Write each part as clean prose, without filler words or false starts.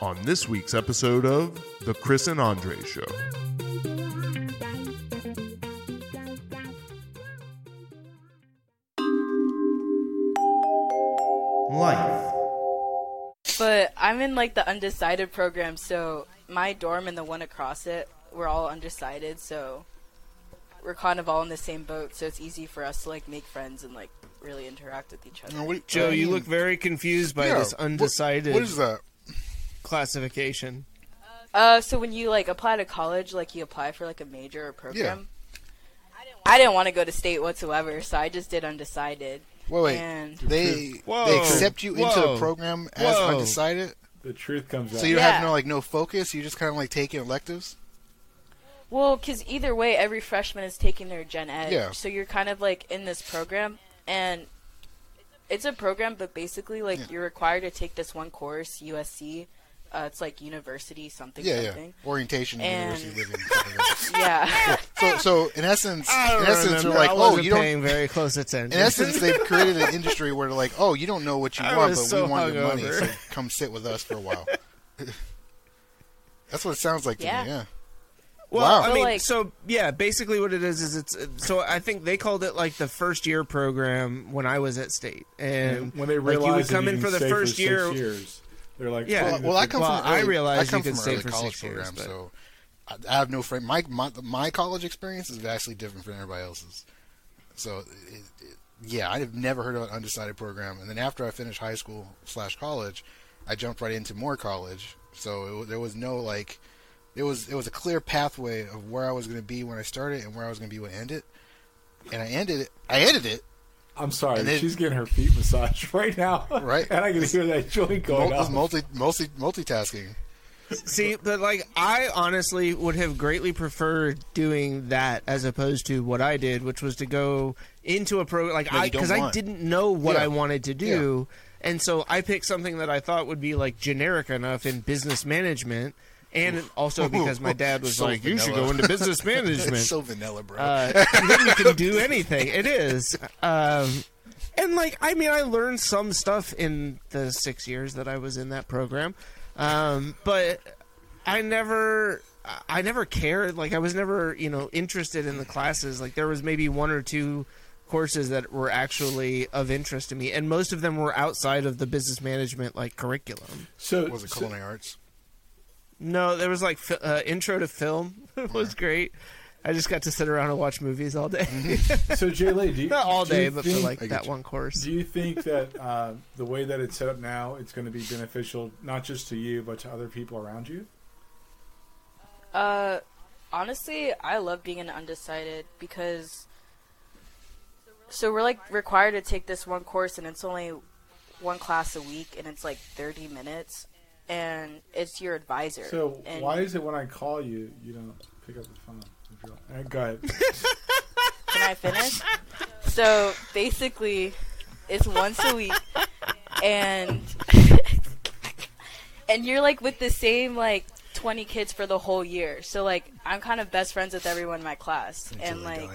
on this week's episode of The Chris and Andre Show. Life. But I'm in like the undecided program, so my dorm and the one across it, we're all undecided, so we're kind of all in the same boat, so it's easy for us to like make friends and like really interact with each other. Wait, Joe, you look very confused by this undecided what is that classification. So when you like apply to college, like you apply for like a major or program. Yeah. I didn't want to go to state whatsoever, so I just did undecided. Wait. And they accept you into the program as undecided? The truth comes out. So you have no focus? You just kind of like taking electives? Well, because either way, every freshman is taking their gen ed. Yeah. So you're kind of like in this program, and it's a program, but basically like you're required to take this one course, USC. It's like university something. Yeah. Orientation and university living. Yeah. So in essence, we're like, you don't paying very close attention. In essence, they've created an industry where they're like, you don't know what you want, but we want your money, so come sit with us for a while. That's what it sounds like to me. Yeah. Well, wow. I mean, basically what it is it's so I think they called it like the first year program when I was at State, and when they realized you would come in for the first year. They're like, I come from an early college program, so I have no friend. My college experience is vastly different from everybody else's. So, I've never heard of an undecided program. And then after I finished high school / college, I jumped right into more college. So there was no like, it was a clear pathway of where I was going to be when I started and where I was going to be when I ended. And I ended it. I'm sorry, then, she's getting her feet massaged right now. Right. And I can hear that joint going on. Multitasking. See, but like, I honestly would have greatly preferred doing that as opposed to what I did, which was to go into a program. Like, because I didn't know what I wanted to do. Yeah. And so I picked something that I thought would be like generic enough in business management. And also because my dad was vanilla. You should go into business management. It's so vanilla, bro. You can do anything. It is. I learned some stuff in the 6 years that I was in that program. But I never cared. Like, I was never, interested in the classes. Like, there was maybe one or two courses that were actually of interest to me. And most of them were outside of the business management, like, curriculum. So was it culinary arts? No, there was like intro to film. It was great. I just got to sit around and watch movies all day. So, Jai-Li, not all day, but for like that one course. Do you think that the way that it's set up now, it's going to be beneficial not just to you but to other people around you? Honestly, I love being an undecided because we're like required to take this one course, and it's only one class a week, and it's like 30 minutes. And it's your advisor. So why is it when I call you, you don't pick up the phone? All right, go ahead. Can I finish? So basically, it's once a week, and you're like with the same like 20 kids for the whole year. So like I'm kind of best friends with everyone in my class, and like.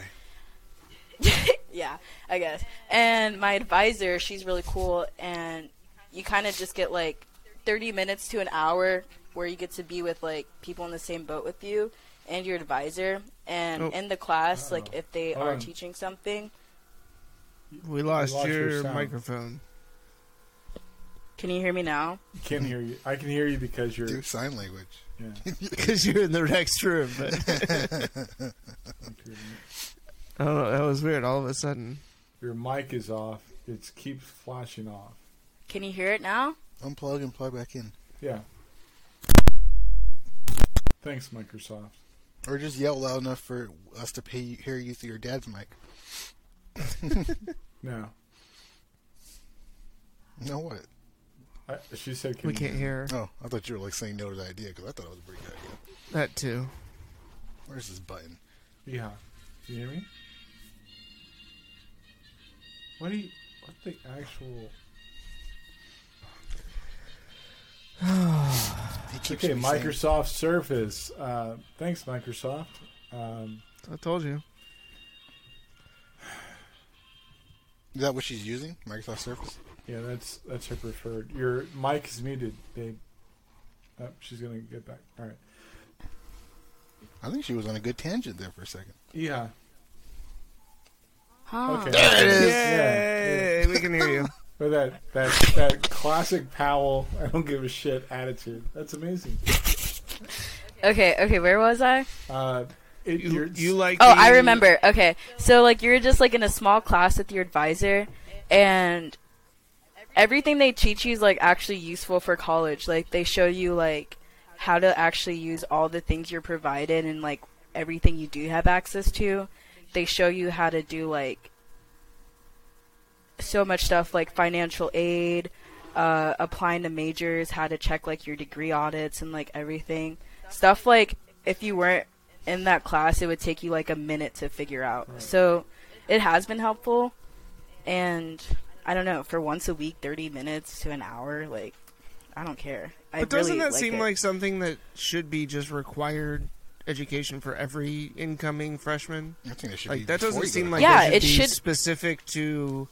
Yeah, I guess. And my advisor, she's really cool, and you kind of just get like 30 minutes to an hour where you get to be with like people in the same boat with you and your advisor, and in the class like if they are teaching something. We lost your microphone. Can you hear me now? You can't hear you. I can hear you because you're do sign language. Yeah. Because you're in the next room. But oh, that was weird all of a sudden. Your mic is off. It keeps flashing off. Can you hear it now? Unplug and plug back in. Yeah. Thanks, Microsoft. Or just yell loud enough for us to hear you through your dad's mic. No. No what? She said we can't hear her. Oh, I thought you were like saying no to the idea because I thought it was a pretty good idea. That too. Where's this button? Yeah. Can you hear me? What the actual... Okay, Microsoft Surface. Thanks, Microsoft. I told you. Is that what she's using? Microsoft Surface? Yeah, that's her preferred. Your mic is muted, babe. Oh, she's going to get back. All right. I think she was on a good tangent there for a second. Yeah. Huh. Okay. There it is. Yay! Yeah. We can hear you. With that classic Powell, I don't give a shit attitude. That's amazing. Okay, where was I? I remember. Okay, so like you're just like in a small class with your advisor, and everything they teach you is like actually useful for college. Like they show you like how to actually use all the things you're provided and like everything you do have access to. They show you how to do like so much stuff like financial aid, applying to majors, how to check like your degree audits and like everything. Stuff like if you weren't in that class, it would take you like a minute to figure out. Right. So it has been helpful. And I don't know, for once a week, 30 minutes to an hour, like I don't care. But doesn't that seem like something that should be just required education for every incoming freshman? I think it should be. That doesn't seem like it should be specific to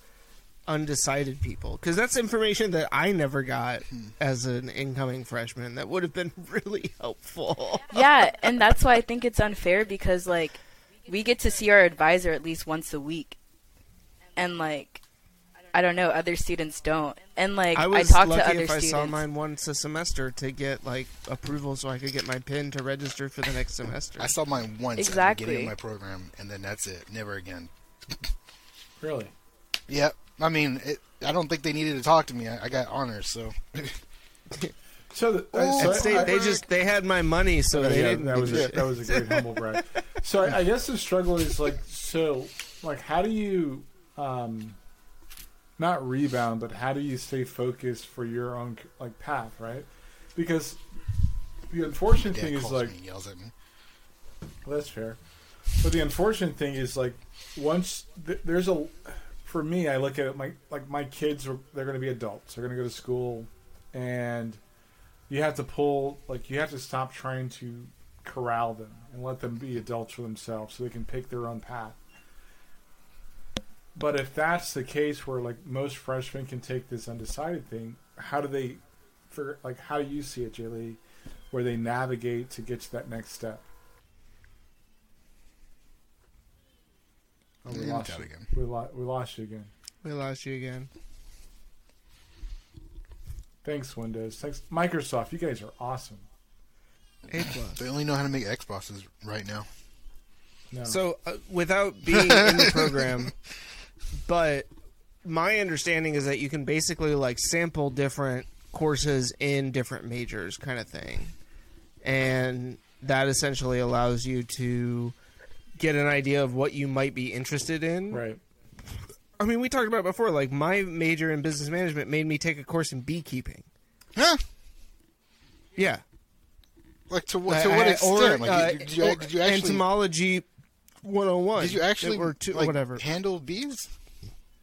undecided people, because that's information that I never got as an incoming freshman that would have been really helpful. Yeah, and that's why I think it's unfair, because like we get to see our advisor at least once a week, and like I don't know, other students don't. And like I talked to other students. I was lucky if I saw mine once a semester to get like approval so I could get my PIN to register for the next semester. I saw mine once exactly. After getting in my program, and then that's it. Never again. Really? Yep. I mean, I don't think they needed to talk to me. I got honors, so. They had my money, so they didn't. That was a great humble brag. So I guess the struggle is like, so like, how do you not rebound, but how do you stay focused for your own like path, right? Because the unfortunate thing is like, and yells at me. Well, that's fair. But the unfortunate thing is like, once there's a. For me, I look at it like my kids, they're going to be adults. They're going to go to school, and you have to stop trying to corral them and let them be adults for themselves so they can pick their own path. But if that's the case where like most freshmen can take this undecided thing, how do you see it, Jai-Li, where they navigate to get to that next step? Oh, we lost you again. We lost you again. Thanks, Windows. Thanks, Microsoft. You guys are awesome. A+. They only know how to make Xboxes right now. No. So, without being in the program, but my understanding is that you can basically like sample different courses in different majors, kind of thing, and that essentially allows you to get an idea of what you might be interested in. Right. I mean, we talked about it before, like my major in business management made me take a course in beekeeping. Huh? Yeah. Like to what extent? Did you actually entomology 101? Did you actually handle bees?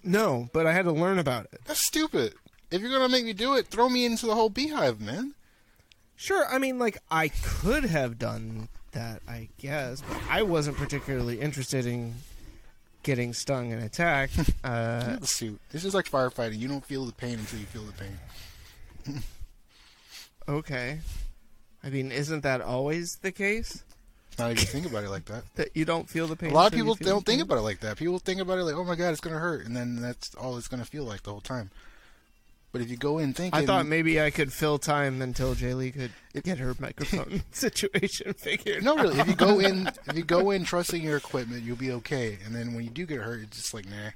No, but I had to learn about it. That's stupid. If you're gonna make me do it, throw me into the whole beehive, man. Sure. I mean, like I could have done that, I guess, but I wasn't particularly interested in getting stung and attacked. This is like firefighting. You don't feel the pain until you feel the pain. Okay. I mean, isn't that always the case? Not if you think about it like that. That you don't feel the pain. A lot of people don't think about it like that. People think about it like, oh my God, it's going to hurt. And then that's all it's going to feel like the whole time. But if you go in thinking... I thought maybe I could fill time until Jai-Li could get her microphone situation figured out. No, really. If you go in trusting your equipment, you'll be okay. And then when you do get hurt, it's just like, nah.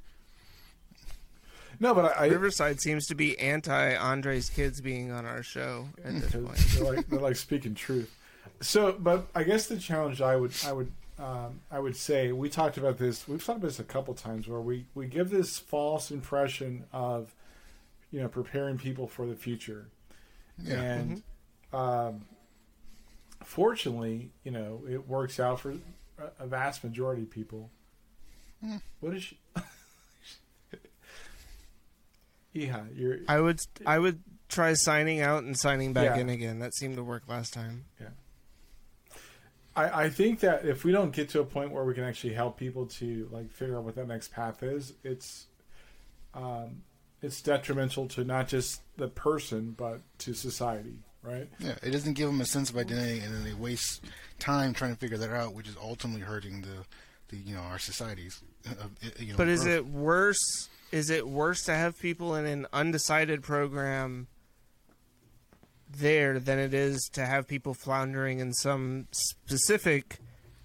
No, but Riverside seems to be anti-Andre's kids being on our show at this point. They're like speaking truth. So, but I guess the challenge I would say, we talked about this. We've talked about this a couple times where we give this false impression of, you know, preparing people for the future. Yeah. And fortunately, you know, it works out for a vast majority of people. Mm. What is she? Yeah, I would try signing out and signing back in again. That seemed to work last time. Yeah. I think that if we don't get to a point where we can actually help people to like figure out what that next path is, it's detrimental to not just the person, but to society. right? Yeah, it doesn't give them a sense of identity, and then they waste time trying to figure that out, which is ultimately hurting the our societies. But is it worse? Is it worse to have people in an undecided program there than it is to have people floundering in some specific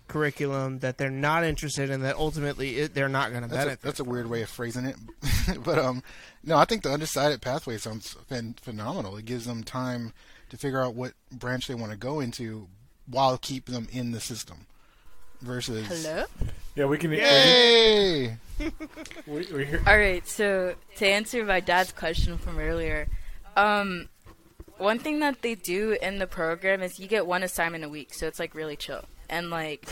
curriculum that they're not interested in, that ultimately they're not going to benefit? That's a weird way of phrasing it. But no, I think the undecided pathway sounds phenomenal. It gives them time to figure out what branch they want to go into while keeping them in the system. Versus... Hello? Yeah, we can... Yay! We're here. All right, so to answer my dad's question from earlier, one thing that they do in the program is you get one assignment a week, so it's, like, really chill. And, like,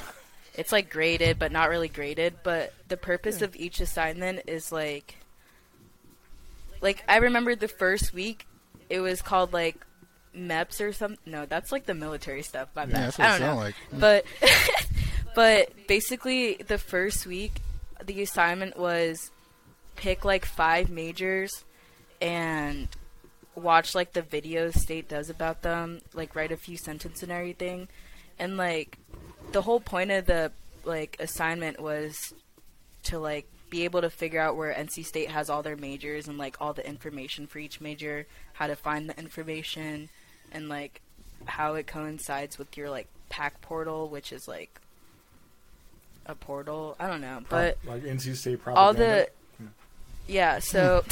it's, like, graded, but not really graded. But the purpose of each assignment is, like... Like, I remember the first week, it was called, like, MEPS or something. No, that's, like, the military stuff. My bad. Yeah, that's what I don't know. Like. But... But basically, the first week, the assignment was pick, like, 5 majors and watch, like, the videos State does about them, like, write a few sentences and everything. And, like, the whole point of the, like, assignment was to, like, be able to figure out where NC State has all their majors and, like, all the information for each major, how to find the information, and, like, how it coincides with your, like, PAC portal, which is, like, a portal. I don't know, but like NC State propaganda. All the so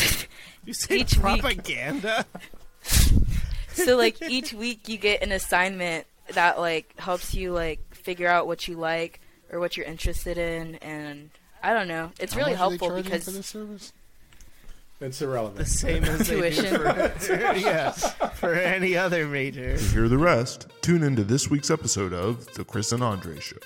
you say each propaganda. Week, so like each week you get an assignment that like helps you like figure out what you like or what you're interested in, and I don't know. It's really helpful because for this service? It's irrelevant. The same as tuition. Yes, for any other major. To hear the rest, tune into this week's episode of The Chris and Andre Show.